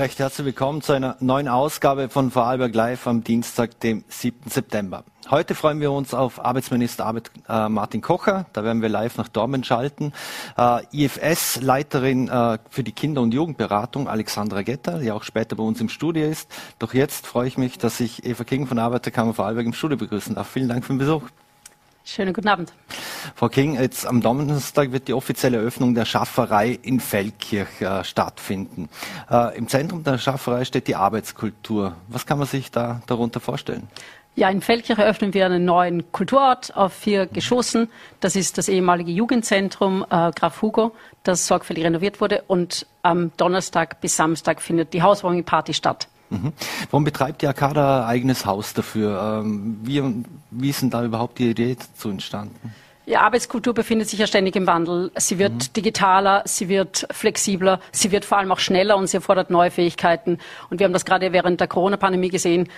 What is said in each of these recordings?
Recht herzlich willkommen zu einer neuen Ausgabe von Vorarlberg Live am Dienstag, dem 7. September. Heute freuen wir uns auf Arbeitsminister Martin Kocher, da werden wir live nach Dornbirn schalten. IFS-Leiterin für die Kinder- und Jugendberatung, Alexandra Getter, die auch später bei uns im Studio ist. Doch jetzt freue ich mich, dass ich Eva King von der Arbeiterkammer Vorarlberg im Studio begrüßen darf. Vielen Dank für den Besuch. Schönen guten Abend. Frau King, jetzt am Donnerstag wird die offizielle Eröffnung der Schafferei in Feldkirch stattfinden. Im Zentrum der Schafferei steht die Arbeitskultur. Was kann man sich da darunter vorstellen? Ja, in Feldkirch eröffnen wir einen neuen Kulturort auf 4 Geschossen. Das ist das ehemalige Jugendzentrum Graf Hugo, das sorgfältig renoviert wurde. Und am Donnerstag bis Samstag findet die Housewarming-Party statt. Mhm. Warum betreibt die AKS ein eigenes Haus dafür? Wie ist denn da überhaupt die Idee dazu entstanden? Ja, Arbeitskultur befindet sich ja ständig im Wandel. Sie wird digitaler, sie wird flexibler, sie wird vor allem auch schneller und sie erfordert neue Fähigkeiten. Und wir haben das gerade während der Corona-Pandemie gesehen.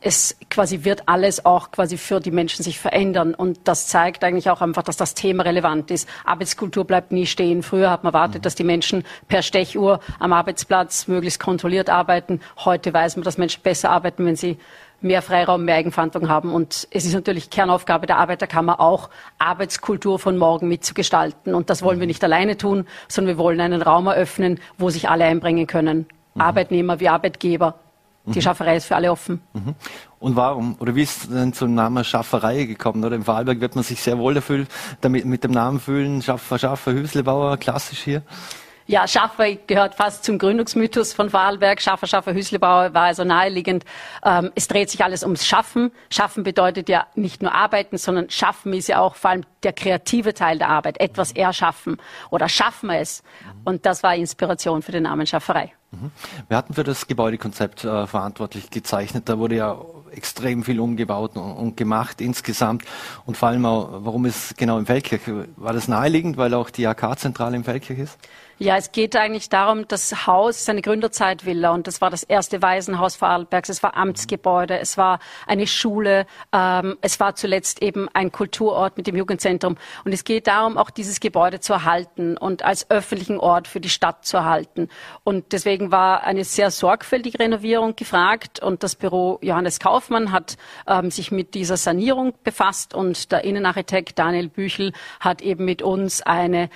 Es quasi wird alles auch quasi für die Menschen sich verändern. Und das zeigt eigentlich auch einfach, dass das Thema relevant ist. Arbeitskultur bleibt nie stehen. Früher hat man erwartet, dass die Menschen per Stechuhr am Arbeitsplatz möglichst kontrolliert arbeiten. Heute weiß man, dass Menschen besser arbeiten, wenn sie mehr Freiraum, mehr Eigenverantwortung haben. Und es ist natürlich Kernaufgabe der Arbeiterkammer auch, Arbeitskultur von morgen mitzugestalten. Und das wollen wir nicht alleine tun, sondern wir wollen einen Raum eröffnen, wo sich alle einbringen können. Arbeitnehmer wie Arbeitgeber. Die Schafferei ist für alle offen. Und warum? Oder wie ist es denn zum Namen Schafferei gekommen? Oder in Vorarlberg wird man sich sehr wohl damit mit dem Namen fühlen. Schaffer, Hüslebauer, klassisch hier. Ja, Schafferei gehört fast zum Gründungsmythos von Vorarlberg. Schaffer, Hüslebauer war also naheliegend. Es dreht sich alles ums Schaffen. Schaffen bedeutet ja nicht nur arbeiten, sondern Schaffen ist ja auch vor allem der kreative Teil der Arbeit. Etwas erschaffen oder schaffen wir es. Und das war Inspiration für den Namen Schafferei. Wir hatten für das Gebäudekonzept verantwortlich gezeichnet. Da wurde ja extrem viel umgebaut und gemacht insgesamt. Und vor allem auch, warum ist es genau in Feldkirch? War das naheliegend, weil auch die AK-Zentrale in Feldkirch ist? Ja, es geht eigentlich darum, das Haus ist eine Gründerzeitvilla und das war das erste Waisenhaus Vorarlbergs. Es war Amtsgebäude, es war eine Schule, es war zuletzt eben ein Kulturort mit dem Jugendzentrum. Und es geht darum, auch dieses Gebäude zu erhalten und als öffentlichen Ort für die Stadt zu erhalten. Und deswegen war eine sehr sorgfältige Renovierung gefragt und das Büro Johannes Kaufmann hat sich mit dieser Sanierung befasst und der Innenarchitekt Daniel Büchel hat eben mit uns eine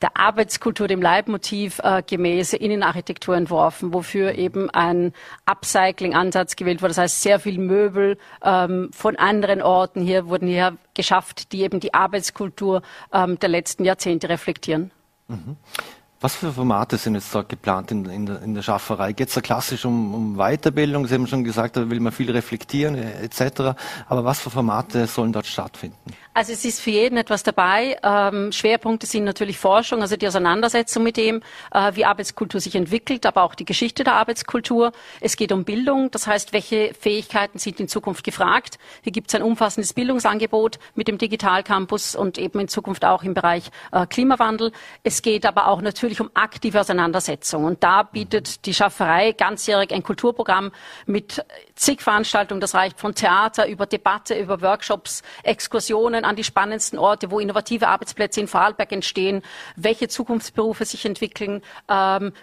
der Arbeitskultur, dem Leitmotiv gemäße Innenarchitektur entworfen, wofür eben ein Upcycling-Ansatz gewählt wurde. Das heißt, sehr viel Möbel von anderen Orten hier wurden hier geschafft, die eben die Arbeitskultur der letzten Jahrzehnte reflektieren. Was für Formate sind jetzt dort geplant in der Schafferei? Geht es da klassisch um Weiterbildung? Sie haben schon gesagt, da will man viel reflektieren etc. Aber was für Formate sollen dort stattfinden? Also es ist für jeden etwas dabei. Schwerpunkte sind natürlich Forschung, also die Auseinandersetzung mit dem, wie Arbeitskultur sich entwickelt, aber auch die Geschichte der Arbeitskultur. Es geht um Bildung, das heißt, welche Fähigkeiten sind in Zukunft gefragt. Hier gibt es ein umfassendes Bildungsangebot mit dem Digitalcampus und eben in Zukunft auch im Bereich Klimawandel. Es geht aber auch natürlich um aktive Auseinandersetzung. Und da bietet die Schafferei ganzjährig ein Kulturprogramm mit zig Veranstaltungen. Das reicht von Theater über Debatte, über Workshops, Exkursionen, an die spannendsten Orte, wo innovative Arbeitsplätze in Vorarlberg entstehen, welche Zukunftsberufe sich entwickeln,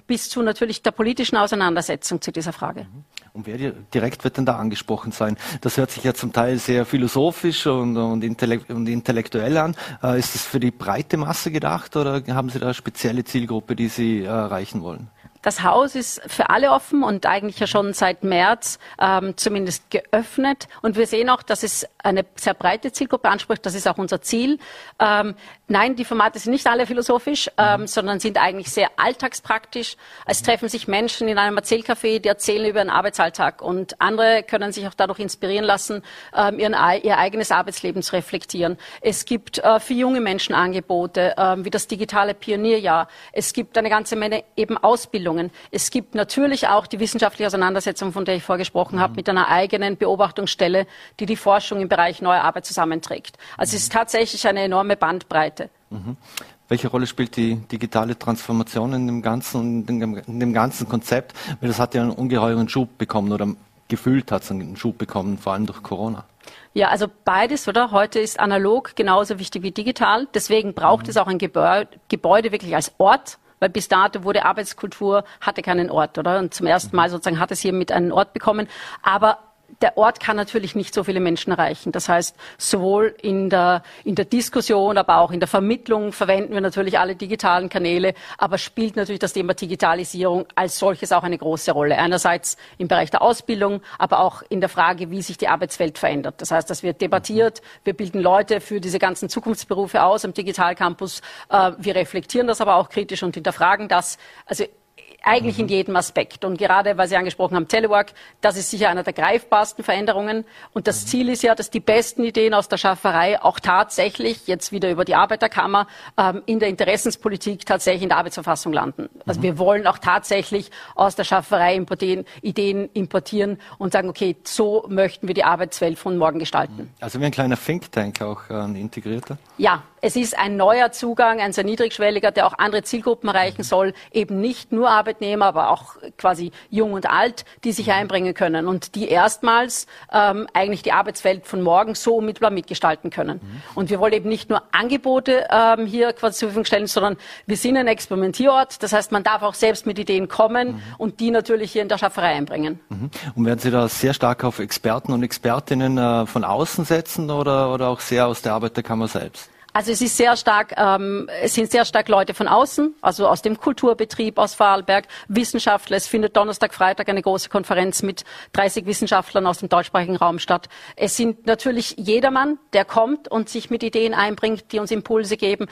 bis zu natürlich der politischen Auseinandersetzung zu dieser Frage. Und wer direkt wird denn da angesprochen sein? Das hört sich ja zum Teil sehr philosophisch und intellektuell an. Ist das für die breite Masse gedacht oder haben Sie da eine spezielle Zielgruppe, die Sie erreichen wollen? Das Haus ist für alle offen und eigentlich ja schon seit März zumindest geöffnet. Und wir sehen auch, dass es eine sehr breite Zielgruppe anspricht. Das ist auch unser Ziel. Nein, die Formate sind nicht alle philosophisch, sondern sind eigentlich sehr alltagspraktisch. Es treffen sich Menschen in einem Erzählcafé, die erzählen über ihren Arbeitsalltag. Und andere können sich auch dadurch inspirieren lassen, ihr eigenes Arbeitsleben zu reflektieren. Es gibt für junge Menschen Angebote, wie das digitale Pionierjahr. Es gibt eine ganze Menge eben Ausbildung. Es gibt natürlich auch die wissenschaftliche Auseinandersetzung, von der ich vorgesprochen habe, mit einer eigenen Beobachtungsstelle, die die Forschung im Bereich neue Arbeit zusammenträgt. Also es ist tatsächlich eine enorme Bandbreite. Welche Rolle spielt die digitale Transformation in dem Ganzen und in dem ganzen Konzept? Weil das hat ja einen ungeheuren Schub bekommen oder gefühlt hat es einen Schub bekommen, vor allem durch Corona. Ja, also beides, oder? Heute ist analog genauso wichtig wie digital. Deswegen braucht es auch ein Gebäude wirklich als Ort. weil bis dato wurde Arbeitskultur, hatte keinen Ort, oder? Und zum ersten Mal sozusagen hat es hiermit einen Ort bekommen. Aber der Ort kann natürlich nicht so viele Menschen erreichen. Das heißt, sowohl in der Diskussion, aber auch in der Vermittlung verwenden wir natürlich alle digitalen Kanäle, aber spielt natürlich das Thema Digitalisierung als solches auch eine große Rolle. Einerseits im Bereich der Ausbildung, aber auch in der Frage, wie sich die Arbeitswelt verändert. Das heißt, das wird debattiert, wir bilden Leute für diese ganzen Zukunftsberufe aus am Digitalcampus, wir reflektieren das aber auch kritisch und hinterfragen das. Also eigentlich in jedem Aspekt. Und gerade, weil Sie angesprochen haben, Telework, das ist sicher einer der greifbarsten Veränderungen. Und das Ziel ist ja, dass die besten Ideen aus der Schafferei auch tatsächlich, jetzt wieder über die Arbeiterkammer, in der Interessenspolitik tatsächlich in der Arbeitsverfassung landen. Also wir wollen auch tatsächlich aus der Schafferei Ideen importieren und sagen, okay, so möchten wir die Arbeitswelt von morgen gestalten. Also wie ein kleiner Think Tank auch, ein integrierter? Ja, es ist ein neuer Zugang, ein sehr niedrigschwelliger, der auch andere Zielgruppen erreichen soll, eben nicht nur Arbeitnehmer, aber auch quasi jung und alt, die sich einbringen können und die erstmals eigentlich die Arbeitswelt von morgen so unmittelbar mitgestalten können. Und wir wollen eben nicht nur Angebote hier quasi zur Verfügung stellen, sondern wir sind ein Experimentierort. Das heißt, man darf auch selbst mit Ideen kommen und die natürlich hier in der Schafferei einbringen. Und werden Sie da sehr stark auf Experten und Expertinnen von außen setzen oder auch sehr aus der Arbeiterkammer selbst? Also es ist sehr stark, es sind sehr stark Leute von außen, also aus dem Kulturbetrieb, aus Vorarlberg, Wissenschaftler. Es findet Donnerstag, Freitag eine große Konferenz mit 30 Wissenschaftlern aus dem deutschsprachigen Raum statt. Es sind natürlich jedermann, der kommt und sich mit Ideen einbringt, die uns Impulse geben.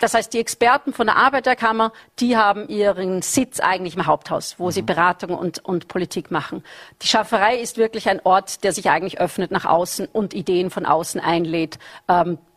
Das heißt, die Experten von der Arbeiterkammer, die haben ihren Sitz eigentlich im Haupthaus, wo sie Beratung und Politik machen. Die Schafferei ist wirklich ein Ort, der sich eigentlich öffnet nach außen und Ideen von außen einlädt,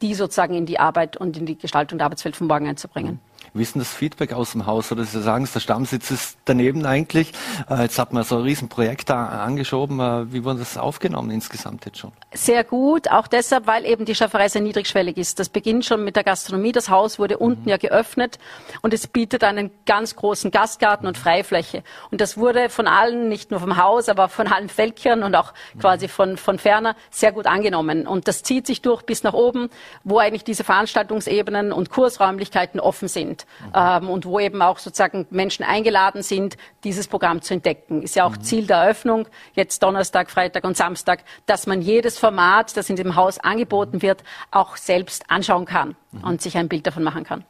die sozusagen in die Arbeit und in die Gestaltung der Arbeitswelt von morgen einzubringen. Wie ist denn das Feedback aus dem Haus? Oder Sie sagen, der Stammsitz ist daneben eigentlich. Jetzt hat man so ein Riesenprojekt da angeschoben. Wie wurde das aufgenommen insgesamt jetzt schon? Sehr gut, auch deshalb, weil eben die Schafferei sehr niedrigschwellig ist. Das beginnt schon mit der Gastronomie. Das Haus wurde unten ja geöffnet und es bietet einen ganz großen Gastgarten und Freifläche. Und das wurde von allen, nicht nur vom Haus, aber von allen Feldkirchen und auch quasi von ferner sehr gut angenommen. Und das zieht sich durch bis nach oben, wo eigentlich diese Veranstaltungsebenen und Kursräumlichkeiten offen sind. Und wo eben auch sozusagen Menschen eingeladen sind, dieses Programm zu entdecken. Ist ja auch Ziel der Eröffnung, jetzt Donnerstag, Freitag und Samstag, dass man jedes Format, das in dem Haus angeboten wird, auch selbst anschauen kann und sich ein Bild davon machen kann.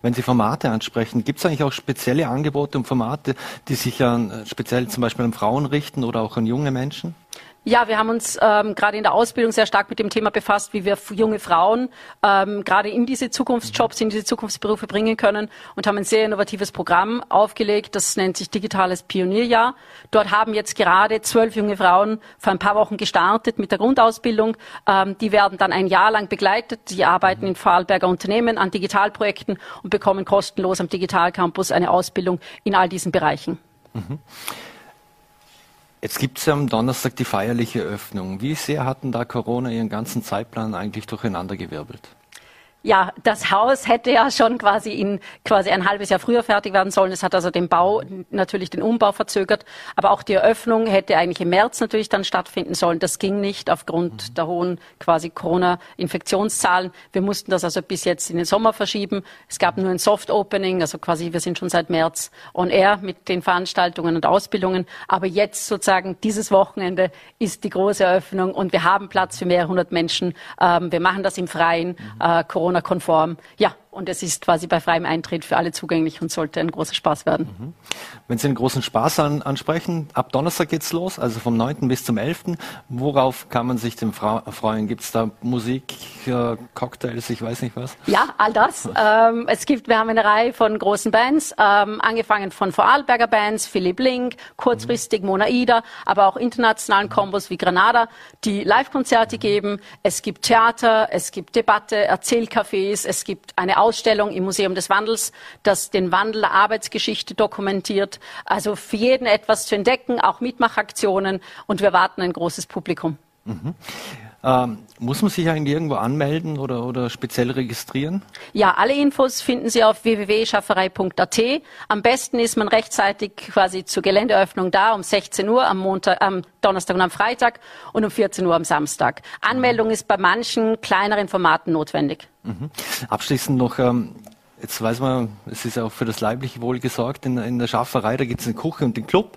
Wenn Sie Formate ansprechen, gibt es eigentlich auch spezielle Angebote und Formate, die sich speziell zum Beispiel an Frauen richten oder auch an junge Menschen? Ja, wir haben uns gerade in der Ausbildung sehr stark mit dem Thema befasst, wie wir junge Frauen gerade in diese Zukunftsjobs, in diese Zukunftsberufe bringen können und haben ein sehr innovatives Programm aufgelegt, das nennt sich Digitales Pionierjahr. Dort haben jetzt gerade 12 junge Frauen vor ein paar Wochen gestartet mit der Grundausbildung. Die werden dann ein Jahr lang begleitet, die arbeiten in Vorarlberger Unternehmen an Digitalprojekten und bekommen kostenlos am Digitalcampus eine Ausbildung in all diesen Bereichen. Jetzt gibt es ja am Donnerstag die feierliche Öffnung. Wie sehr hatten da Corona Ihren ganzen Zeitplan eigentlich durcheinandergewirbelt? Ja, das Haus hätte ja schon quasi ein halbes Jahr früher fertig werden sollen. Es hat also den Bau, natürlich den Umbau verzögert. Aber auch die Eröffnung hätte eigentlich im März natürlich dann stattfinden sollen. Das ging nicht aufgrund der hohen quasi Corona-Infektionszahlen. Wir mussten das also bis jetzt in den Sommer verschieben. Es gab nur ein Soft-Opening, also quasi wir sind schon seit März on air mit den Veranstaltungen und Ausbildungen. Aber jetzt sozusagen dieses Wochenende ist die große Eröffnung und wir haben Platz für mehrere hundert Menschen. Wir machen das im Freien. Corona-konform. Ja, und es ist quasi bei freiem Eintritt für alle zugänglich und sollte ein großer Spaß werden. Wenn Sie einen großen Spaß ansprechen, ab Donnerstag geht's los, also vom 9. bis zum 11. Worauf kann man sich denn freuen? Gibt es da Musik, Cocktails, ich weiß nicht was? Ja, all das. Wir haben eine Reihe von großen Bands, angefangen von Vorarlberger Bands, Philipp Link, kurzfristig Monaida, aber auch internationalen Kombos wie Granada, die Live-Konzerte geben. Es gibt Theater, es gibt Debatte, Erzählcafés, es gibt eine Ausstellung im Museum des Wandels, das den Wandel der Arbeitsgeschichte dokumentiert. Also für jeden etwas zu entdecken, auch Mitmachaktionen und wir warten ein großes Publikum. Muss man sich eigentlich irgendwo anmelden oder speziell registrieren? Ja, alle Infos finden Sie auf www.schafferei.at. Am besten ist man rechtzeitig quasi zur Geländeeröffnung da, um 16 Uhr am Donnerstag und am Freitag und um 14 Uhr am Samstag. Anmeldung ist bei manchen kleineren Formaten notwendig. Abschließend noch Jetzt weiß man, es ist auch für das leibliche Wohl gesorgt in der Schafferei, da gibt es eine Küche und den Club.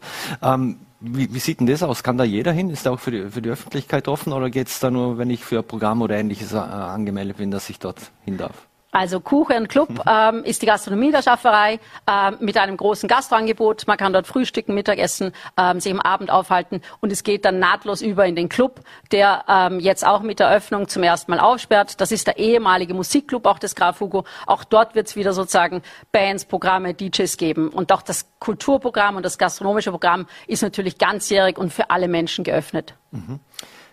Wie sieht denn das aus? Kann da jeder hin? Ist da auch für die Öffentlichkeit offen oder geht es da nur, wenn ich für ein Programm oder Ähnliches angemeldet bin, dass ich dort hin darf? Also Kuchen und Club ist die Gastronomie der Schafferei mit einem großen Gastangebot. Man kann dort frühstücken, Mittagessen, sich am Abend aufhalten und es geht dann nahtlos über in den Club, der jetzt auch mit der Öffnung zum ersten Mal aufsperrt. Das ist der ehemalige Musikclub auch des Graf Hugo. Auch dort wird es wieder sozusagen Bands, Programme, DJs geben. Und auch das Kulturprogramm und das gastronomische Programm ist natürlich ganzjährig und für alle Menschen geöffnet. Mhm.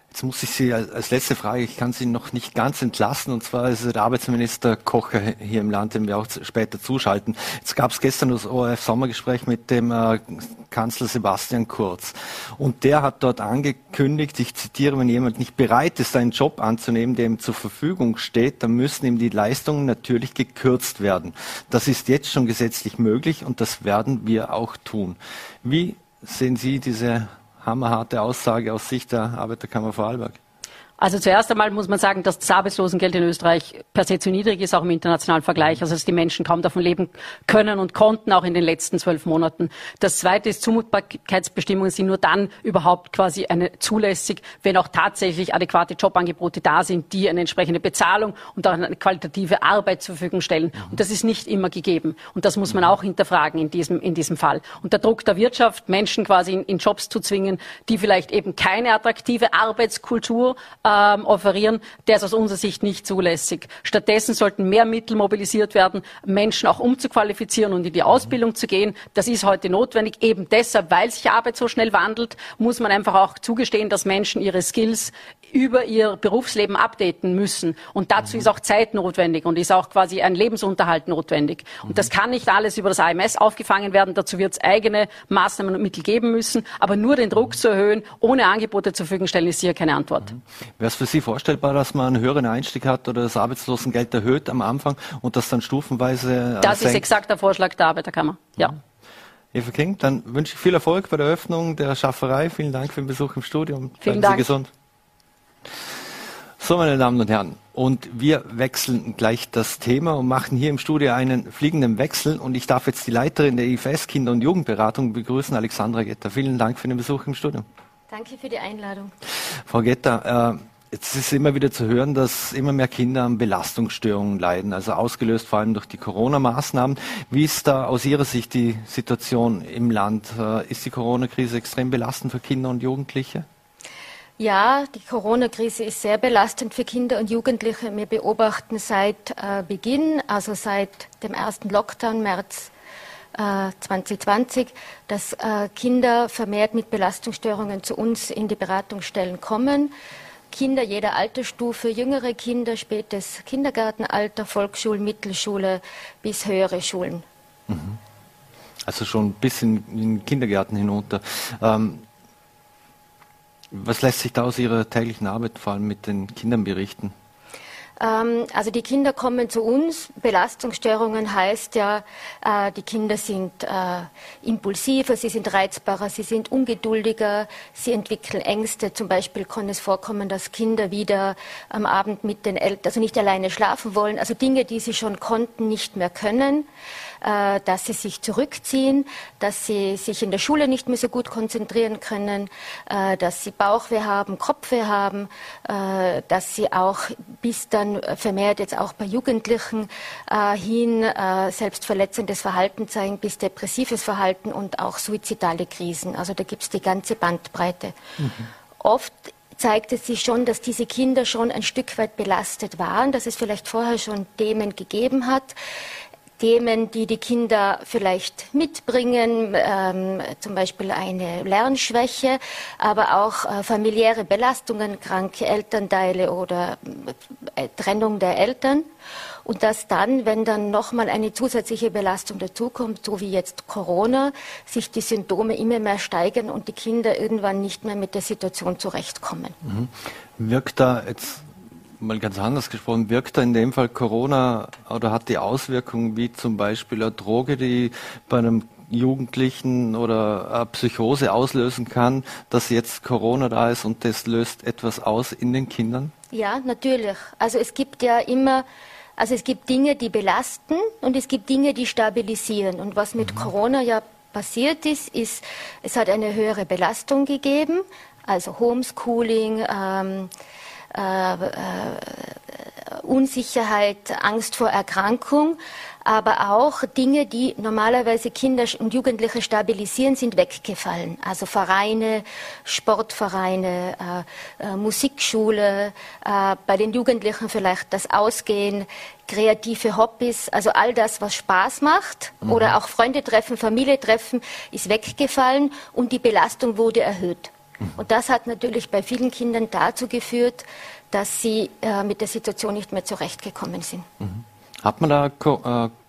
Jetzt muss ich Sie als letzte Frage, ich kann Sie noch nicht ganz entlassen, und zwar ist der Arbeitsminister Kocher hier im Land, den wir auch später zuschalten. Jetzt gab es gestern das ORF-Sommergespräch mit dem Kanzler Sebastian Kurz. Und der hat dort angekündigt, ich zitiere, wenn jemand nicht bereit ist, einen Job anzunehmen, der ihm zur Verfügung steht, dann müssen ihm die Leistungen natürlich gekürzt werden. Das ist jetzt schon gesetzlich möglich und das werden wir auch tun. Wie sehen Sie diese hammerharte Aussage aus Sicht der Arbeiterkammer Vorarlberg? Also zuerst einmal muss man sagen, dass das Arbeitslosengeld in Österreich per se zu niedrig ist, auch im internationalen Vergleich. Also dass die Menschen kaum davon leben können und konnten, auch in den letzten 12 Monaten. Das Zweite ist, Zumutbarkeitsbestimmungen sind nur dann überhaupt quasi zulässig, wenn auch tatsächlich adäquate Jobangebote da sind, die eine entsprechende Bezahlung und auch eine qualitative Arbeit zur Verfügung stellen. Und das ist nicht immer gegeben. Und das muss man auch hinterfragen in diesem Fall. Und der Druck der Wirtschaft, Menschen quasi in Jobs zu zwingen, die vielleicht eben keine attraktive Arbeitskultur offerieren, der ist aus unserer Sicht nicht zulässig. Stattdessen sollten mehr Mittel mobilisiert werden, Menschen auch umzuqualifizieren und in die Ausbildung zu gehen. Das ist heute notwendig. Eben deshalb, weil sich Arbeit so schnell wandelt, muss man einfach auch zugestehen, dass Menschen ihre Skills über ihr Berufsleben updaten müssen. Und dazu ist auch Zeit notwendig und ist auch quasi ein Lebensunterhalt notwendig. Und das kann nicht alles über das AMS aufgefangen werden. Dazu wird es eigene Maßnahmen und Mittel geben müssen. Aber nur den Druck zu erhöhen, ohne Angebote zur Verfügung stellen, ist sicher keine Antwort. Wäre es für Sie vorstellbar, dass man einen höheren Einstieg hat oder das Arbeitslosengeld erhöht am Anfang und das dann stufenweise Das senkt? Ist exakt der Vorschlag der Arbeiterkammer, ja. Eva King, dann wünsche ich viel Erfolg bei der Eröffnung der Schafferei. Vielen Dank für den Besuch im Studium. Vielen Dank. Bleiben Sie gesund. So, meine Damen und Herren, und wir wechseln gleich das Thema und machen hier im Studio einen fliegenden Wechsel. Und ich darf jetzt die Leiterin der IFS Kinder- und Jugendberatung begrüßen, Alexandra Getter. Vielen Dank für den Besuch im Studio. Danke für die Einladung. Frau Getter, jetzt ist immer wieder zu hören, dass immer mehr Kinder an Belastungsstörungen leiden, also ausgelöst vor allem durch die Corona-Maßnahmen. Wie ist da aus Ihrer Sicht die Situation im Land? Ist die Corona-Krise extrem belastend für Kinder und Jugendliche? Ja, die Corona-Krise ist sehr belastend für Kinder und Jugendliche. Wir beobachten seit Beginn, also seit dem ersten Lockdown, März 2020, dass Kinder vermehrt mit Belastungsstörungen zu uns in die Beratungsstellen kommen. Kinder jeder Altersstufe, jüngere Kinder, spätes Kindergartenalter, Volksschulen, Mittelschule bis höhere Schulen. Also schon bis in den Kindergarten hinunter. Was lässt sich da aus Ihrer täglichen Arbeit, vor allem mit den Kindern, berichten? Also die Kinder kommen zu uns. Belastungsstörungen heißt ja, die Kinder sind impulsiver, sie sind reizbarer, sie sind ungeduldiger, sie entwickeln Ängste. Zum Beispiel kann es vorkommen, dass Kinder wieder am Abend mit den Eltern, also nicht alleine schlafen wollen, also Dinge, die sie schon konnten, nicht mehr können. Dass sie sich zurückziehen, dass sie sich in der Schule nicht mehr so gut konzentrieren können, dass sie Bauchweh haben, Kopfweh haben, dass sie auch bis dann vermehrt jetzt auch bei Jugendlichen hin selbstverletzendes Verhalten zeigen, bis depressives Verhalten und auch suizidale Krisen. Also da gibt es die ganze Bandbreite. Oft zeigt es sich schon, dass diese Kinder schon ein Stück weit belastet waren, dass es vielleicht vorher schon Themen gegeben hat, Themen, die die Kinder vielleicht mitbringen, zum Beispiel eine Lernschwäche, aber auch familiäre Belastungen, kranke Elternteile oder Trennung der Eltern. Und dass dann, wenn dann nochmal eine zusätzliche Belastung dazukommt, so wie jetzt Corona, sich die Symptome immer mehr steigern und die Kinder irgendwann nicht mehr mit der Situation zurechtkommen. Wirkt da jetzt, mal ganz anders gesprochen, wirkt da in dem Fall Corona oder hat die Auswirkungen wie zum Beispiel eine Droge, die bei einem Jugendlichen oder eine Psychose auslösen kann, dass jetzt Corona da ist und das löst etwas aus in den Kindern? Ja, natürlich. Also es gibt ja immer Also es gibt Dinge, die belasten und es gibt Dinge, die stabilisieren. Und was mit Corona ja passiert ist, ist, es hat eine höhere Belastung gegeben, also Homeschooling, Unsicherheit, Angst vor Erkrankung, aber auch Dinge, die normalerweise Kinder und Jugendliche stabilisieren, sind weggefallen. Also Vereine, Sportvereine, Musikschule, bei den Jugendlichen vielleicht das Ausgehen, kreative Hobbys, also all das, was Spaß macht, oder auch Freunde treffen, Familie treffen, ist weggefallen und die Belastung wurde erhöht. Und das hat natürlich bei vielen Kindern dazu geführt, dass sie mit der Situation nicht mehr zurechtgekommen sind. Hat man da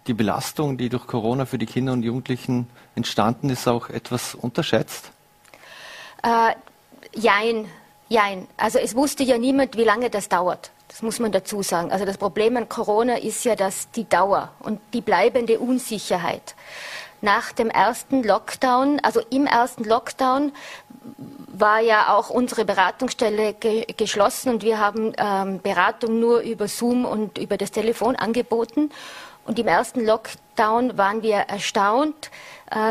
die Belastung, die durch Corona für die Kinder und Jugendlichen entstanden ist, auch etwas unterschätzt? Jein, jein. Also es wusste ja niemand, wie lange das dauert. Das muss man dazu sagen. Also das Problem an Corona ist ja, dass die Dauer und die bleibende Unsicherheit. Nach dem ersten Lockdown, also im ersten Lockdown, war ja auch unsere Beratungsstelle geschlossen und wir haben Beratung nur über Zoom und über das Telefon angeboten. Und im ersten Lockdown waren wir erstaunt,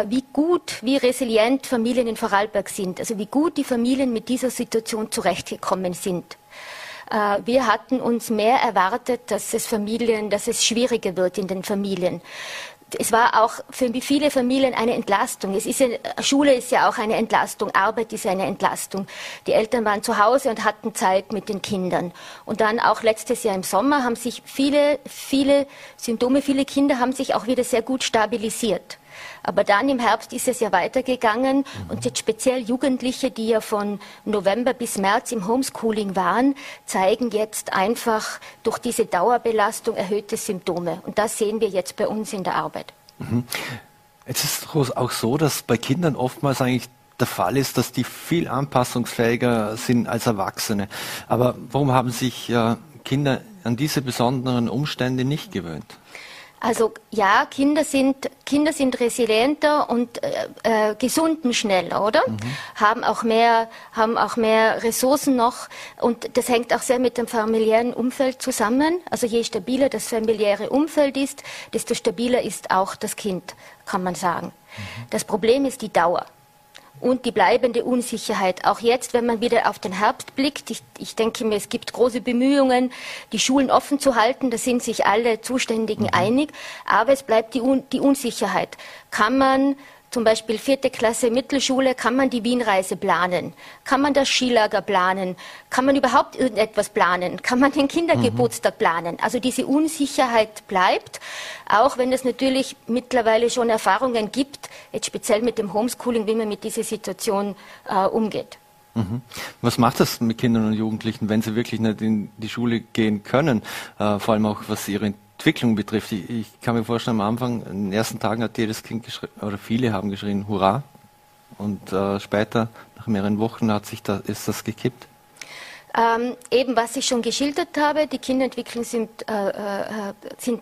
wie gut, wie resilient Familien in Vorarlberg sind. Also wie gut die Familien mit dieser Situation zurechtgekommen sind. Wir hatten uns mehr erwartet, dass es schwieriger wird in den Familien. Es war auch für viele Familien eine Entlastung. Schule ist ja auch eine Entlastung, Arbeit ist eine Entlastung. Die Eltern waren zu Hause und hatten Zeit mit den Kindern. Und dann auch letztes Jahr im Sommer haben sich viele Symptome, viele Kinder haben sich auch wieder sehr gut stabilisiert. Aber dann im Herbst ist es ja weitergegangen und jetzt speziell Jugendliche, die ja von November bis März im Homeschooling waren, zeigen jetzt einfach durch diese Dauerbelastung erhöhte Symptome. Und das sehen wir jetzt bei uns in der Arbeit. Jetzt ist es auch so, dass bei Kindern oftmals eigentlich der Fall ist, dass die viel anpassungsfähiger sind als Erwachsene. Aber warum haben sich Kinder an diese besonderen Umstände nicht gewöhnt? Also ja, Kinder sind resilienter und gesunden schneller, oder? Haben auch mehr Ressourcen noch und das hängt auch sehr mit dem familiären Umfeld zusammen. Also je stabiler das familiäre Umfeld ist, desto stabiler ist auch das Kind, kann man sagen. Das Problem ist die Dauer und die bleibende Unsicherheit. Auch jetzt, wenn man wieder auf den Herbst blickt, ich denke mir, es gibt große Bemühungen, die Schulen offen zu halten, da sind sich alle Zuständigen einig, aber es bleibt die Unsicherheit. Kann man zum Beispiel 4. Klasse Mittelschule, kann man die Wienreise planen? Kann man das Skilager planen? Kann man überhaupt irgendetwas planen? Kann man den Kindergeburtstag planen? Also diese Unsicherheit bleibt, auch wenn es natürlich mittlerweile schon Erfahrungen gibt, jetzt speziell mit dem Homeschooling, wie man mit dieser Situation umgeht. Was macht das mit Kindern und Jugendlichen, wenn sie wirklich nicht in die Schule gehen können? Vor allem auch, was ihre Entwicklung betrifft. Ich kann mir vorstellen, am Anfang, in den ersten Tagen hat jedes Kind geschrien, oder viele haben geschrien, Hurra! Und später, nach mehreren Wochen, ist das gekippt. Eben, was ich schon geschildert habe, die Kinderentwicklungen sind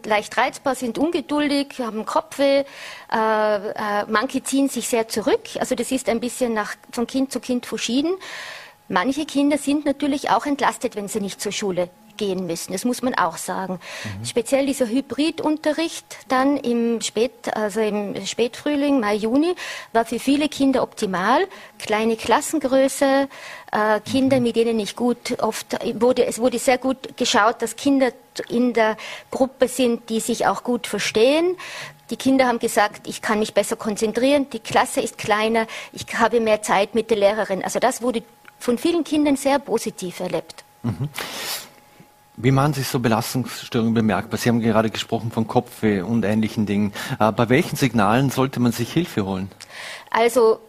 leicht reizbar, sind ungeduldig, haben Kopfweh, manche ziehen sich sehr zurück, also das ist ein bisschen von Kind zu Kind verschieden. Manche Kinder sind natürlich auch entlastet, wenn sie nicht zur Schule gehen müssen. Das muss man auch sagen. Speziell dieser Hybridunterricht dann im Spätfrühling, Mai, Juni, war für viele Kinder optimal. Kleine Klassengröße, Kinder, mit denen ich es wurde sehr gut geschaut, dass Kinder in der Gruppe sind, die sich auch gut verstehen. Die Kinder haben gesagt, ich kann mich besser konzentrieren, die Klasse ist kleiner, ich habe mehr Zeit mit der Lehrerin. Also das wurde von vielen Kindern sehr positiv erlebt. Wie machen sich so Belastungsstörungen bemerkbar? Sie haben gerade gesprochen von Kopfweh und ähnlichen Dingen. Bei welchen Signalen sollte man sich Hilfe holen? Also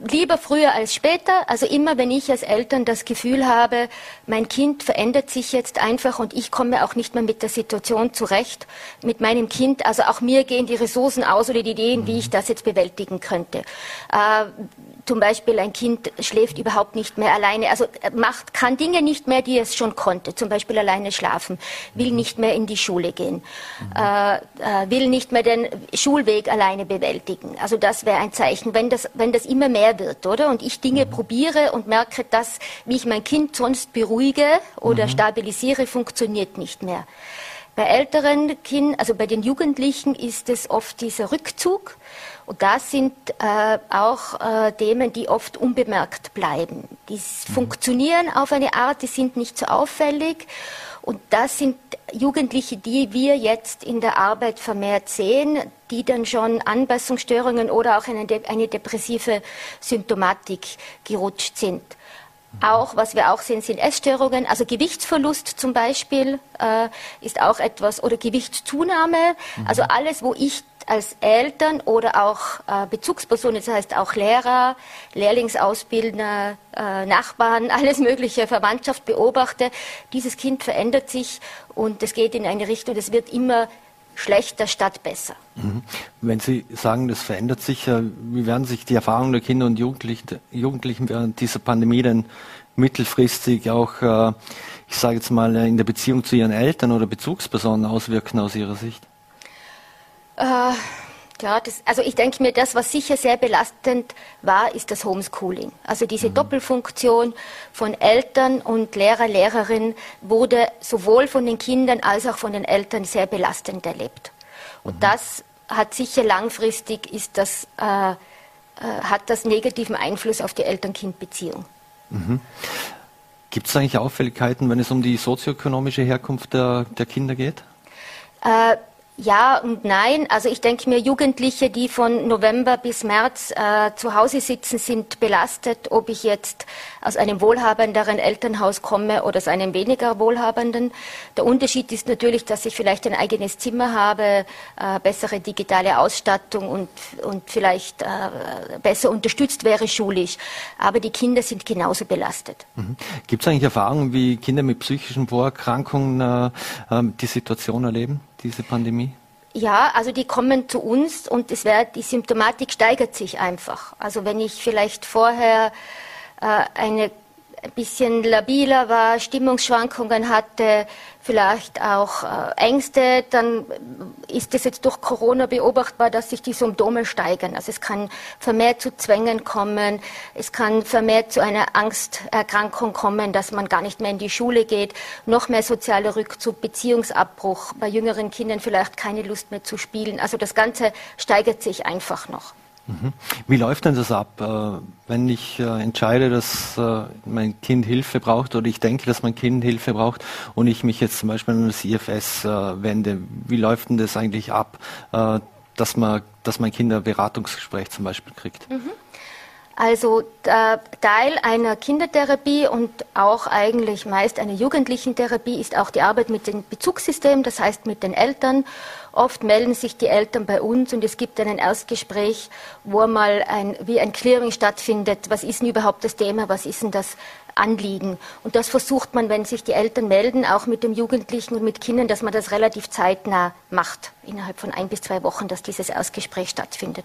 lieber früher als später. Also immer, wenn ich als Eltern das Gefühl habe, mein Kind verändert sich jetzt einfach und ich komme auch nicht mehr mit der Situation zurecht, mit meinem Kind. Also auch mir gehen die Ressourcen aus oder die Ideen, wie ich das jetzt bewältigen könnte. Zum Beispiel ein Kind schläft überhaupt nicht mehr alleine, also kann Dinge nicht mehr, die es schon konnte, zum Beispiel alleine schlafen, will nicht mehr in die Schule gehen, will nicht mehr den Schulweg alleine bewältigen. Also das wäre ein Zeichen, wenn das immer mehr wird, oder? Und ich Dinge probiere und merke, dass, wie ich mein Kind sonst beruhige oder stabilisiere, funktioniert nicht mehr. Bei älteren Kindern, also bei den Jugendlichen, ist es oft dieser Rückzug. Und das sind auch Themen, die oft unbemerkt bleiben. Die funktionieren auf eine Art, die sind nicht so auffällig. Und das sind Jugendliche, die wir jetzt in der Arbeit vermehrt sehen, die dann schon Anpassungsstörungen oder auch eine depressive Symptomatik gerutscht sind. Auch, was wir auch sehen, sind Essstörungen, also Gewichtsverlust zum Beispiel ist auch etwas, oder Gewichtszunahme, also alles, wo ich als Eltern oder auch Bezugspersonen, das heißt auch Lehrer, Lehrlingsausbildner, Nachbarn, alles mögliche, Verwandtschaft beobachte, dieses Kind verändert sich und es geht in eine Richtung, es wird immer schlechter statt besser. Wenn Sie sagen, das verändert sich, wie werden sich die Erfahrungen der Kinder und Jugendlichen während dieser Pandemie denn mittelfristig auch, ich sage jetzt mal, in der Beziehung zu ihren Eltern oder Bezugspersonen auswirken aus Ihrer Sicht? Ja, also ich denke mir, das, was sicher sehr belastend war, ist das Homeschooling. Also diese Doppelfunktion von Eltern und Lehrer, Lehrerin wurde sowohl von den Kindern als auch von den Eltern sehr belastend erlebt. Und das hat sicher langfristig, hat das negativen Einfluss auf die Eltern-Kind-Beziehung. Gibt es eigentlich Auffälligkeiten, wenn es um die sozioökonomische Herkunft der Kinder geht? Ja und nein. Also ich denke mir, Jugendliche, die von November bis März zu Hause sitzen, sind belastet, ob ich jetzt aus einem wohlhabenderen Elternhaus komme oder aus einem weniger wohlhabenden. Der Unterschied ist natürlich, dass ich vielleicht ein eigenes Zimmer habe, bessere digitale Ausstattung und vielleicht besser unterstützt wäre schulisch. Aber die Kinder sind genauso belastet. Gibt es eigentlich Erfahrungen, wie Kinder mit psychischen Vorerkrankungen die Situation erleben? Diese Pandemie? Ja, also die kommen zu uns und die Symptomatik steigert sich einfach. Also wenn ich vielleicht vorher ein bisschen labiler war, Stimmungsschwankungen hatte, vielleicht auch Ängste, dann ist es jetzt durch Corona beobachtbar, dass sich die Symptome steigern. Also es kann vermehrt zu Zwängen kommen, es kann vermehrt zu einer Angsterkrankung kommen, dass man gar nicht mehr in die Schule geht, noch mehr sozialer Rückzug, Beziehungsabbruch, bei jüngeren Kindern vielleicht keine Lust mehr zu spielen. Also das Ganze steigert sich einfach noch. Wie läuft denn das ab, wenn ich entscheide, dass mein Kind Hilfe braucht oder ich denke, dass mein Kind Hilfe braucht und ich mich jetzt zum Beispiel an das IFS wende? Wie läuft denn das eigentlich ab, dass mein Kind ein Beratungsgespräch zum Beispiel kriegt? Also Teil einer Kindertherapie und auch eigentlich meist einer Jugendlichentherapie ist auch die Arbeit mit dem Bezugssystem, das heißt mit den Eltern. Oft melden sich die Eltern bei uns und es gibt dann ein Erstgespräch, wo mal wie ein Clearing stattfindet. Was ist denn überhaupt das Thema? Was ist denn das Anliegen? Und das versucht man, wenn sich die Eltern melden, auch mit dem Jugendlichen und mit Kindern, dass man das relativ zeitnah macht, innerhalb von 1 bis 2 Wochen, dass dieses Erstgespräch stattfindet.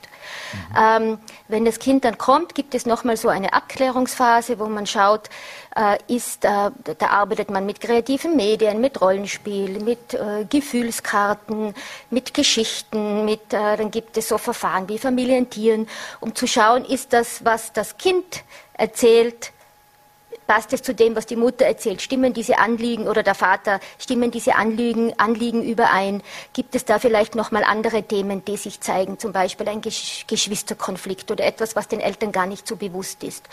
Wenn das Kind dann kommt, gibt es nochmal so eine Abklärungsphase, wo man schaut, da arbeitet man mit kreativen Medien, mit Rollenspiel, mit Gefühlskarten, mit Geschichten, dann gibt es so Verfahren wie Familientieren, um zu schauen, ist das, was das Kind erzählt, passt es zu dem, was die Mutter erzählt? Stimmen diese Anliegen oder der Vater, stimmen diese Anliegen überein? Gibt es da vielleicht nochmal andere Themen, die sich zeigen? Zum Beispiel ein Geschwisterkonflikt oder etwas, was den Eltern gar nicht so bewusst ist.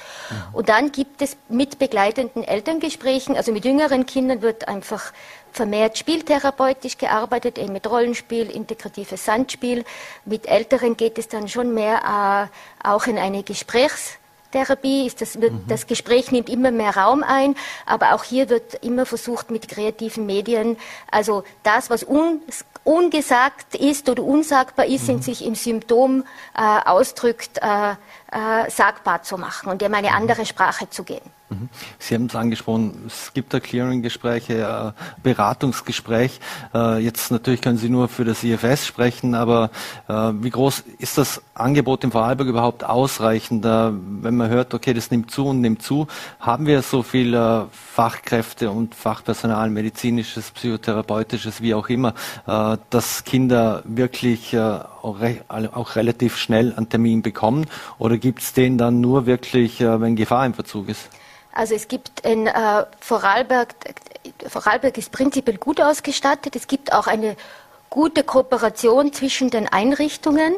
Und dann gibt es mit begleitenden Elterngesprächen, also mit jüngeren Kindern wird einfach vermehrt spieltherapeutisch gearbeitet, eben mit Rollenspiel, integratives Sandspiel. Mit Älteren geht es dann schon mehr auch in eine Gesprächstherapie, das Gespräch nimmt immer mehr Raum ein, aber auch hier wird immer versucht mit kreativen Medien, also das, was ungesagt ist oder unsagbar ist, in sich im Symptom ausdrückt, sagbar zu machen und dem eine andere Sprache zu geben. Sie haben es angesprochen, es gibt da Clearing-Gespräche, Beratungsgespräch. Jetzt natürlich können Sie nur für das IFS sprechen, aber wie groß ist das Angebot im Vorarlberg überhaupt ausreichend? Wenn man hört, okay, das nimmt zu und nimmt zu, haben wir so viele Fachkräfte und Fachpersonal, medizinisches, psychotherapeutisches, wie auch immer, dass Kinder wirklich auch relativ schnell einen Termin bekommen? Oder gibt es den dann nur wirklich, wenn Gefahr im Verzug ist? Also es gibt in Vorarlberg Vorarlberg ist prinzipiell gut ausgestattet. Es gibt auch eine gute Kooperation zwischen den Einrichtungen.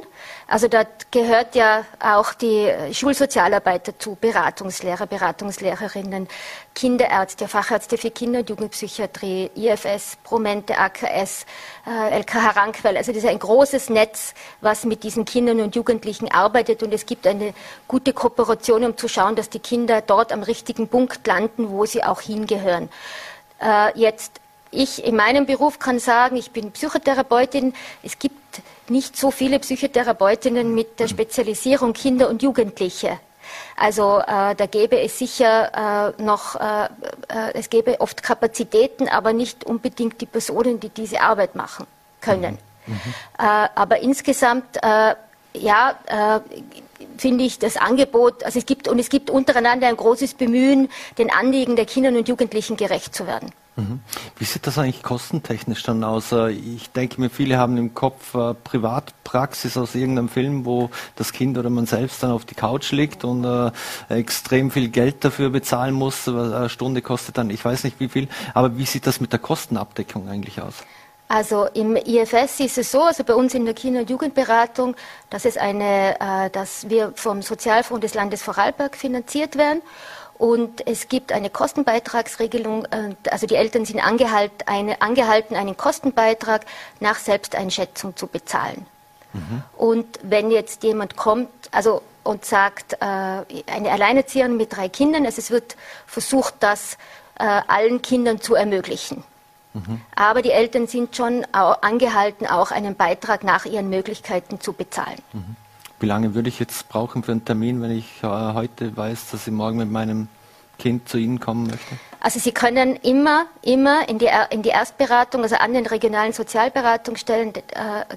Also da gehört ja auch die Schulsozialarbeit dazu, Beratungslehrer, Beratungslehrerinnen, Kinderärzte, Fachärzte für Kinder- und Jugendpsychiatrie, IFS, Promente, AKS, LKH Rankweil. Also das ist ein großes Netz, was mit diesen Kindern und Jugendlichen arbeitet, und es gibt eine gute Kooperation, um zu schauen, dass die Kinder dort am richtigen Punkt landen, wo sie auch hingehören. Ich in meinem Beruf kann sagen, ich bin Psychotherapeutin. Es gibt nicht so viele Psychotherapeutinnen mit der Spezialisierung Kinder und Jugendliche. Also da gäbe es sicher es gäbe oft Kapazitäten, aber nicht unbedingt die Personen, die diese Arbeit machen können. Aber insgesamt finde ich das Angebot, also es gibt untereinander ein großes Bemühen, den Anliegen der Kinder und Jugendlichen gerecht zu werden. Wie sieht das eigentlich kostentechnisch dann aus? Ich denke mir, viele haben im Kopf Privatpraxis aus irgendeinem Film, wo das Kind oder man selbst dann auf die Couch liegt und extrem viel Geld dafür bezahlen muss. Eine Stunde kostet dann, ich weiß nicht wie viel, aber wie sieht das mit der Kostenabdeckung eigentlich aus? Also im IFS ist es so, also bei uns in der Kinder- und Jugendberatung, dass es dass wir vom Sozialfonds des Landes Vorarlberg finanziert werden. Und es gibt eine Kostenbeitragsregelung, also die Eltern sind angehalten, einen Kostenbeitrag nach Selbsteinschätzung zu bezahlen. Und wenn jetzt jemand kommt und sagt, eine Alleinerzieherin mit 3 Kindern, also es wird versucht, das allen Kindern zu ermöglichen. Aber die Eltern sind schon angehalten, auch einen Beitrag nach ihren Möglichkeiten zu bezahlen. Wie lange würde ich jetzt brauchen für einen Termin, wenn ich heute weiß, dass ich morgen mit meinem Kind zu Ihnen kommen möchte? Also Sie können immer in die Erstberatung, also an den regionalen Sozialberatungsstellen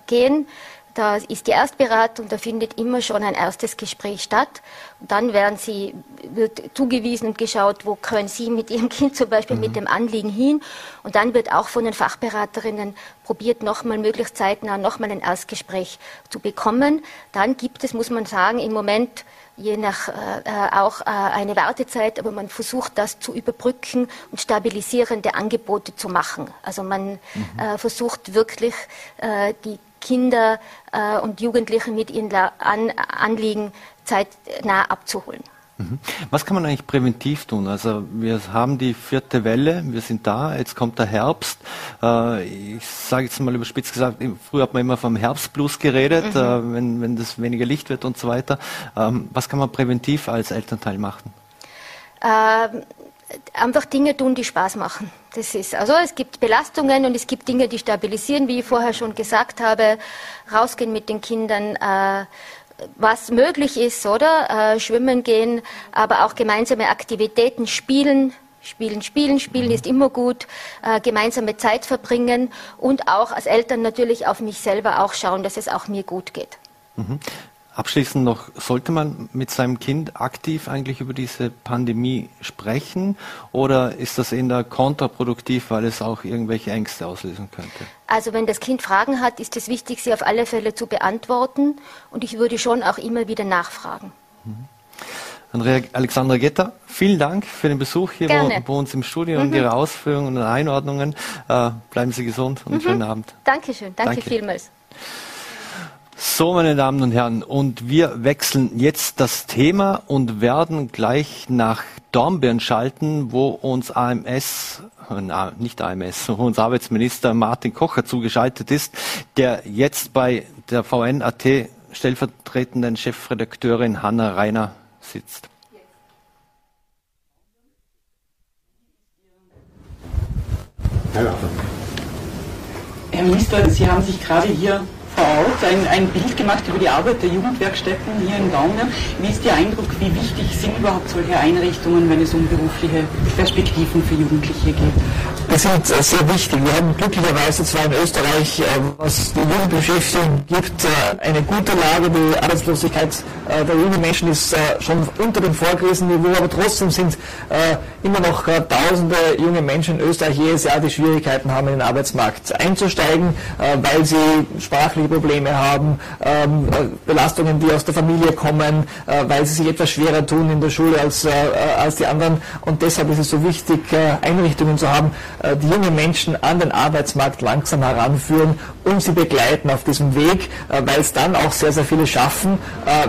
gehen. Da ist die Erstberatung, da findet immer schon ein erstes Gespräch statt. Und dann wird zugewiesen und geschaut, wo können Sie mit Ihrem Kind zum Beispiel mit dem Anliegen hin. Und dann wird auch von den Fachberaterinnen probiert, nochmal möglichst zeitnah nochmal ein Erstgespräch zu bekommen. Dann gibt es, muss man sagen, im Moment je nach eine Wartezeit, aber man versucht das zu überbrücken und stabilisierende Angebote zu machen. Also man versucht wirklich die Kinder und Jugendliche mit ihren Anliegen zeitnah abzuholen. Was kann man eigentlich präventiv tun? Also wir haben die 4. Welle, wir sind da, jetzt kommt der Herbst. Ich sage jetzt mal überspitzt gesagt, früher hat man immer vom Herbstblues geredet, wenn das weniger Licht wird und so weiter. Was kann man präventiv als Elternteil machen? Einfach Dinge tun, die Spaß machen. Das ist also, es gibt Belastungen und es gibt Dinge, die stabilisieren, wie ich vorher schon gesagt habe. Rausgehen mit den Kindern, was möglich ist, oder? Schwimmen gehen, aber auch gemeinsame Aktivitäten, Spielen ist immer gut, gemeinsame Zeit verbringen und auch als Eltern natürlich auf mich selber auch schauen, dass es auch mir gut geht. Abschließend noch, sollte man mit seinem Kind aktiv eigentlich über diese Pandemie sprechen oder ist das eher kontraproduktiv, weil es auch irgendwelche Ängste auslösen könnte? Also wenn das Kind Fragen hat, ist es wichtig, sie auf alle Fälle zu beantworten, und ich würde schon auch immer wieder nachfragen. Alexandra Getter, vielen Dank für den Besuch hier bei uns im Studio und Ihre Ausführungen und Einordnungen. Bleiben Sie gesund und schönen Abend. Dankeschön, danke vielmals. So, meine Damen und Herren, und wir wechseln jetzt das Thema und werden gleich nach Dornbirn schalten, wo uns Arbeitsminister Martin Kocher zugeschaltet ist, der jetzt bei der VNAT stellvertretenden Chefredakteurin Hanna Reiner sitzt. Herr Minister, Sie haben sich gerade hier ein Bild gemacht über die Arbeit der Jugendwerkstätten hier in Dornbirn. Wie ist Ihr Eindruck, wie wichtig sind überhaupt solche Einrichtungen, wenn es um berufliche Perspektiven für Jugendliche geht? Das sind sehr wichtig. Wir haben glücklicherweise zwar in Österreich, was die Jugendbeschäftigung gibt, eine gute Lage. Die Arbeitslosigkeit der jungen Menschen ist schon unter dem Vorkrisenniveau, aber trotzdem sind immer noch tausende junge Menschen in Österreich jedes Jahr, die Schwierigkeiten haben, in den Arbeitsmarkt einzusteigen, weil sie sprachlich Probleme haben, Belastungen, die aus der Familie kommen, weil sie sich etwas schwerer tun in der Schule als die anderen. Und deshalb ist es so wichtig, Einrichtungen zu haben, die junge Menschen an den Arbeitsmarkt langsam heranführen und sie begleiten auf diesem Weg, weil es dann auch sehr, sehr viele schaffen.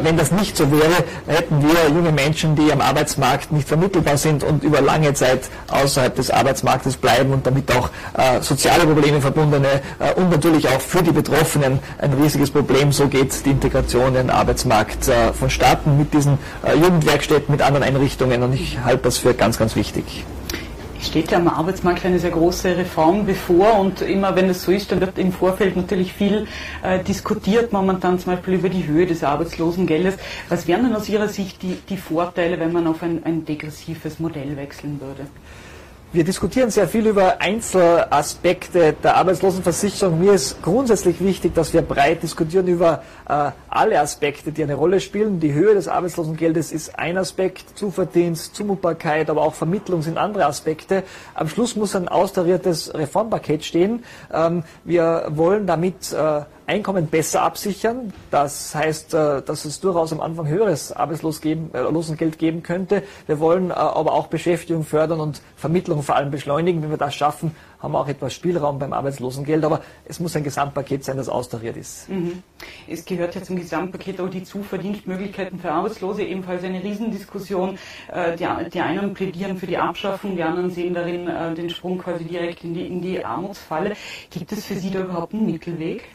Wenn das nicht so wäre, hätten wir junge Menschen, die am Arbeitsmarkt nicht vermittelbar sind und über lange Zeit außerhalb des Arbeitsmarktes bleiben und damit auch soziale Probleme verbundene und natürlich auch für die Betroffenen ein riesiges Problem. So geht die Integration in den Arbeitsmarkt vonstatten mit diesen Jugendwerkstätten, mit anderen Einrichtungen, und ich halte das für ganz, ganz wichtig. Steht ja am Arbeitsmarkt eine sehr große Reform bevor, und immer wenn es so ist, dann wird im Vorfeld natürlich viel diskutiert, momentan zum Beispiel über die Höhe des Arbeitslosengeldes. Was wären denn aus Ihrer Sicht die Vorteile, wenn man auf ein degressives Modell wechseln würde? Wir diskutieren sehr viel über Einzelaspekte der Arbeitslosenversicherung. Mir ist grundsätzlich wichtig, dass wir breit diskutieren über alle Aspekte, die eine Rolle spielen. Die Höhe des Arbeitslosengeldes ist ein Aspekt, Zuverdienst, Zumutbarkeit, aber auch Vermittlung sind andere Aspekte. Am Schluss muss ein austariertes Reformpaket stehen. Wir wollen damit Einkommen besser absichern. Das heißt, dass es durchaus am Anfang höheres Arbeitslosengeld geben könnte. Wir wollen aber auch Beschäftigung fördern und Vermittlung vor allem beschleunigen. Wenn wir das schaffen, haben wir auch etwas Spielraum beim Arbeitslosengeld. Aber es muss ein Gesamtpaket sein, das austariert ist. Mhm. Es gehört ja zum Gesamtpaket auch die Zuverdienstmöglichkeiten für Arbeitslose. Ebenfalls eine Riesendiskussion. Die einen plädieren für die Abschaffung, die anderen sehen darin den Sprung quasi direkt in die Armutsfalle. Gibt es für Sie da überhaupt einen Mittelweg?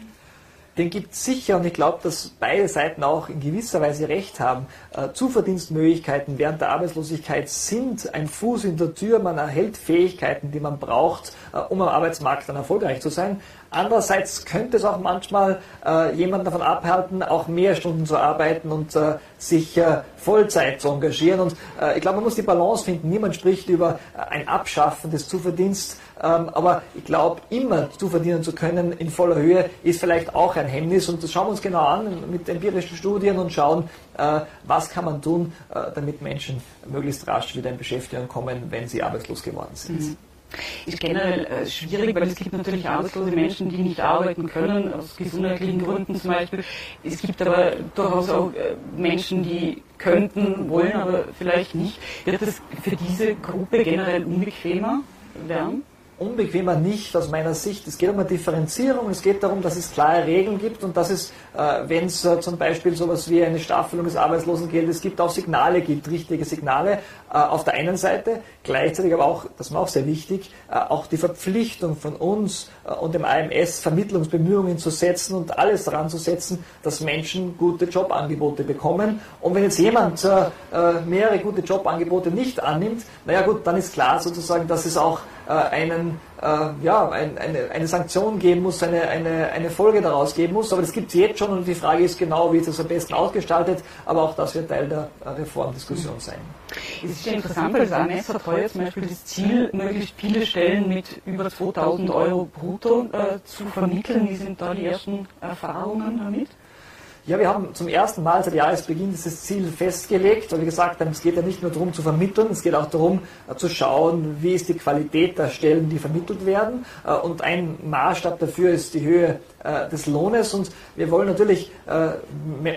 Den gibt es sicher, und ich glaube, dass beide Seiten auch in gewisser Weise recht haben. Zuverdienstmöglichkeiten während der Arbeitslosigkeit sind ein Fuß in der Tür. Man erhält Fähigkeiten, die man braucht, um am Arbeitsmarkt dann erfolgreich zu sein. Andererseits könnte es auch manchmal jemanden davon abhalten, auch mehr Stunden zu arbeiten und sich Vollzeit zu engagieren. Und ich glaube, man muss die Balance finden. Niemand spricht über ein Abschaffen des Zuverdiensts. Aber ich glaube, immer zuverdienen zu können in voller Höhe ist vielleicht auch ein Hemmnis. Und das schauen wir uns genau an mit empirischen Studien und schauen, was kann man tun, damit Menschen möglichst rasch wieder in Beschäftigung kommen, wenn sie arbeitslos geworden sind. Mhm. Ist generell schwierig, weil es gibt natürlich arbeitslose Menschen, die nicht arbeiten können, aus gesundheitlichen Gründen zum Beispiel. Es gibt aber durchaus auch Menschen, die könnten, wollen, aber vielleicht nicht. Wird es für diese Gruppe generell unbequemer werden? Unbequemer nicht aus meiner Sicht. Es geht um eine Differenzierung, es geht darum, dass es klare Regeln gibt und dass es, wenn es zum Beispiel sowas wie eine Staffelung des Arbeitslosengeldes gibt, auch Signale gibt, richtige Signale auf der einen Seite, gleichzeitig aber auch, das ist mir auch sehr wichtig, auch die Verpflichtung von uns und dem AMS, Vermittlungsbemühungen zu setzen und alles daran zu setzen, dass Menschen gute Jobangebote bekommen. Und wenn jetzt jemand mehrere gute Jobangebote nicht annimmt, naja gut, dann ist klar sozusagen, dass es auch eine Sanktion geben muss, eine Folge daraus geben muss. Aber das gibt es jetzt schon, und die Frage ist genau, wie ist das am besten ausgestaltet. Aber auch das wird Teil der Reformdiskussion sein. Es ist ja interessant, weil das AMS hat heuer zum Beispiel das Ziel, möglichst viele Stellen mit über 2.000 Euro brutto zu vermitteln. Wie sind da die ersten Erfahrungen damit? Ja, wir haben zum ersten Mal seit Jahresbeginn dieses Ziel festgelegt, weil wir gesagt haben, es geht ja nicht nur darum zu vermitteln, es geht auch darum zu schauen, wie ist die Qualität der Stellen, die vermittelt werden, und ein Maßstab dafür ist die Höhe des Lohnes, und wir wollen natürlich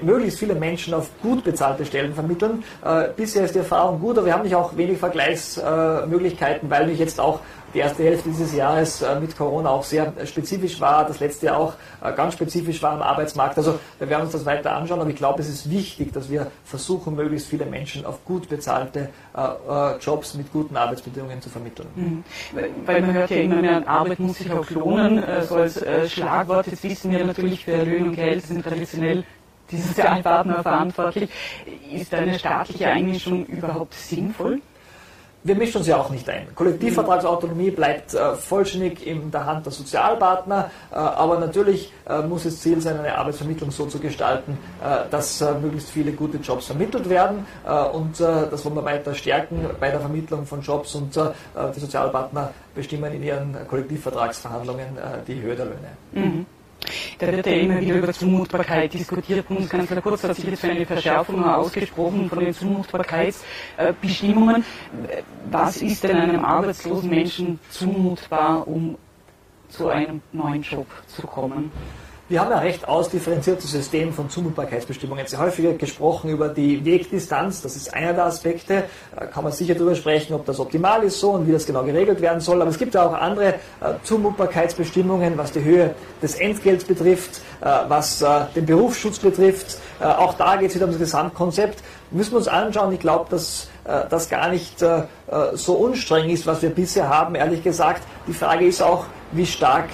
möglichst viele Menschen auf gut bezahlte Stellen vermitteln. Bisher ist die Erfahrung gut, aber wir haben nicht auch wenig Vergleichsmöglichkeiten, weil wir jetzt auch die erste Hälfte dieses Jahres mit Corona auch sehr spezifisch war, das letzte Jahr auch ganz spezifisch war am Arbeitsmarkt. Also wir werden uns das weiter anschauen, aber ich glaube, es ist wichtig, dass wir versuchen, möglichst viele Menschen auf gut bezahlte Jobs mit guten Arbeitsbedingungen zu vermitteln. Mhm. Weil man hört ja immer mehr, Arbeit muss sich auch lohnen, so als Schlagwort. Jetzt wissen wir natürlich, für Löhne und Geld sind traditionell die Sozialpartner verantwortlich. Ist eine staatliche Einmischung überhaupt sinnvoll? Wir mischen uns ja auch nicht ein. Kollektivvertragsautonomie bleibt vollständig in der Hand der Sozialpartner, aber natürlich muss es Ziel sein, eine Arbeitsvermittlung so zu gestalten, dass möglichst viele gute Jobs vermittelt werden, und das wollen wir weiter stärken bei der Vermittlung von Jobs, und die Sozialpartner bestimmen in ihren Kollektivvertragsverhandlungen die Höhe der Löhne. Mhm. Da wird ja immer wieder über Zumutbarkeit diskutiert. Bundeskanzler Kurz hat sich jetzt für eine Verschärfung ausgesprochen von den Zumutbarkeitsbestimmungen. Was ist denn einem arbeitslosen Menschen zumutbar, um zu einem neuen Job zu kommen? Wir haben ein recht ausdifferenziertes System von Zumutbarkeitsbestimmungen. Sehr häufiger gesprochen über die Wegdistanz, das ist einer der Aspekte. Da kann man sicher darüber sprechen, ob das optimal ist so und wie das genau geregelt werden soll. Aber es gibt ja auch andere Zumutbarkeitsbestimmungen, was die Höhe des Entgelts betrifft, was den Berufsschutz betrifft. Auch da geht es wieder um das Gesamtkonzept. Müssen wir uns anschauen. Ich glaube, dass das gar nicht so unstreng ist, was wir bisher haben, ehrlich gesagt. Die Frage ist auch, wie stark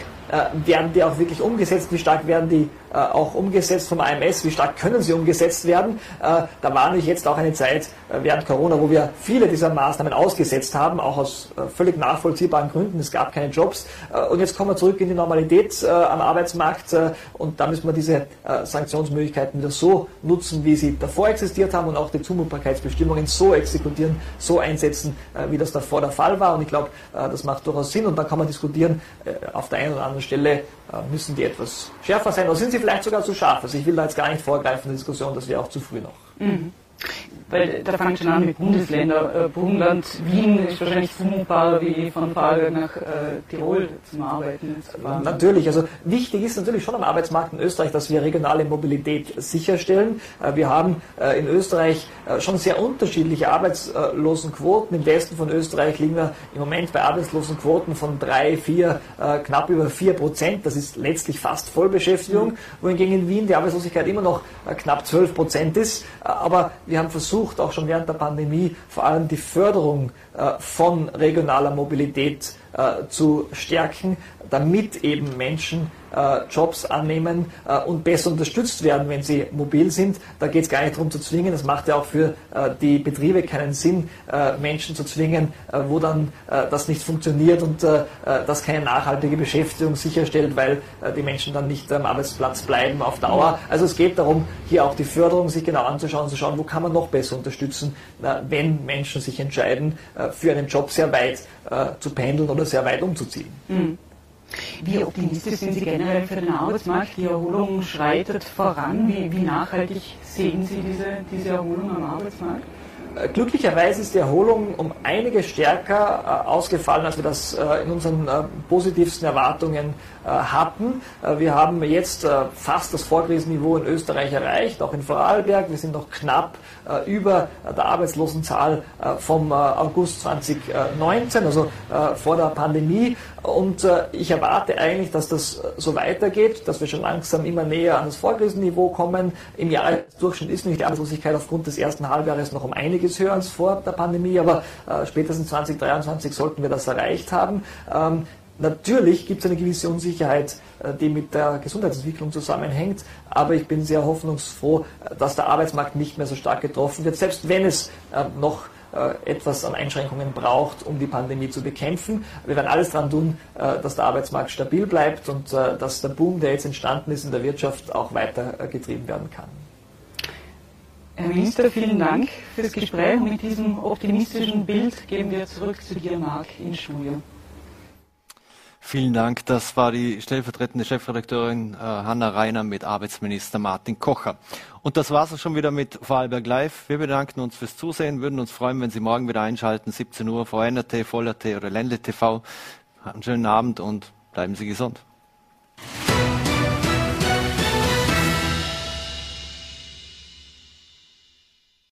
werden die auch wirklich umgesetzt, wie stark werden die auch umgesetzt vom AMS, wie stark können sie umgesetzt werden. Da war natürlich jetzt auch eine Zeit während Corona, wo wir viele dieser Maßnahmen ausgesetzt haben, auch aus völlig nachvollziehbaren Gründen. Es gab keine Jobs. Und jetzt kommen wir zurück in die Normalität am Arbeitsmarkt und da müssen wir diese Sanktionsmöglichkeiten wieder so nutzen, wie sie davor existiert haben und auch die Zumutbarkeitsbestimmungen so exekutieren, so einsetzen, wie das davor der Fall war. Und ich glaube, das macht durchaus Sinn und dann kann man diskutieren, auf der einen oder anderen Stelle müssen die etwas schärfer sein, oder sind sie vielleicht sogar zu scharf? Also ich will da jetzt gar nicht vorgreifen in der Diskussion, das wäre auch zu früh noch. Mhm. Weil da fangen schon an mit Bundesländern. Burgenland, Wien ist wahrscheinlich zumutbarer wie von Vorarlberg nach Tirol zum Arbeiten. Natürlich, also wichtig ist natürlich schon am Arbeitsmarkt in Österreich, dass wir regionale Mobilität sicherstellen. Wir haben in Österreich schon sehr unterschiedliche Arbeitslosenquoten. Im Westen von Österreich liegen wir im Moment bei Arbeitslosenquoten von 3, 4, knapp über 4%. Das ist letztlich fast Vollbeschäftigung, wohingegen in Wien die Arbeitslosigkeit immer noch knapp 12% ist. Aber wir haben versucht, auch schon während der Pandemie, vor allem die Förderung von regionaler Mobilität zu stärken, damit eben Menschen Jobs annehmen und besser unterstützt werden, wenn sie mobil sind. Da geht es gar nicht darum zu zwingen. Das macht ja auch für die Betriebe keinen Sinn, Menschen zu zwingen, wo dann das nicht funktioniert und das keine nachhaltige Beschäftigung sicherstellt, weil die Menschen dann nicht am Arbeitsplatz bleiben auf Dauer. Also es geht darum, hier auch die Förderung sich genau anzuschauen, zu schauen, wo kann man noch besser unterstützen, wenn Menschen sich entscheiden, für einen Job sehr weit zu pendeln oder sehr weit umzuziehen. Mhm. Wie optimistisch sind Sie generell für den Arbeitsmarkt? Die Erholung schreitet voran. Wie nachhaltig sehen Sie diese Erholung am Arbeitsmarkt? Glücklicherweise ist die Erholung um einiges stärker ausgefallen, als wir das in unseren positivsten Erwartungen hatten. Wir haben jetzt fast das Vorkrisenniveau in Österreich erreicht, auch in Vorarlberg. Wir sind noch knapp über der Arbeitslosenzahl vom August 2019, also vor der Pandemie. Und ich erwarte eigentlich, dass das so weitergeht, dass wir schon langsam immer näher an das Vorkrisenniveau kommen. Im Jahresdurchschnitt ist nicht die Arbeitslosigkeit aufgrund des ersten Halbjahres noch um einiges höher als vor der Pandemie, aber spätestens 2023 sollten wir das erreicht haben. Natürlich gibt es eine gewisse Unsicherheit, die mit der Gesundheitsentwicklung zusammenhängt, aber ich bin sehr hoffnungsfroh, dass der Arbeitsmarkt nicht mehr so stark getroffen wird, selbst wenn es noch etwas an Einschränkungen braucht, um die Pandemie zu bekämpfen. Wir werden alles daran tun, dass der Arbeitsmarkt stabil bleibt und dass der Boom, der jetzt entstanden ist in der Wirtschaft, auch weiter getrieben werden kann. Herr Minister, vielen Dank für das Gespräch. Und mit diesem optimistischen Bild gehen wir zurück zu dir, Marc, ins Studio. Vielen Dank. Das war die stellvertretende Chefredakteurin Hanna Reiner mit Arbeitsminister Martin Kocher. Und das war's auch schon wieder mit Vorarlberg Live. Wir bedanken uns fürs Zusehen, würden uns freuen, wenn Sie morgen wieder einschalten, 17 Uhr, VNRT, VLRT oder Ländle TV. Einen schönen Abend und bleiben Sie gesund.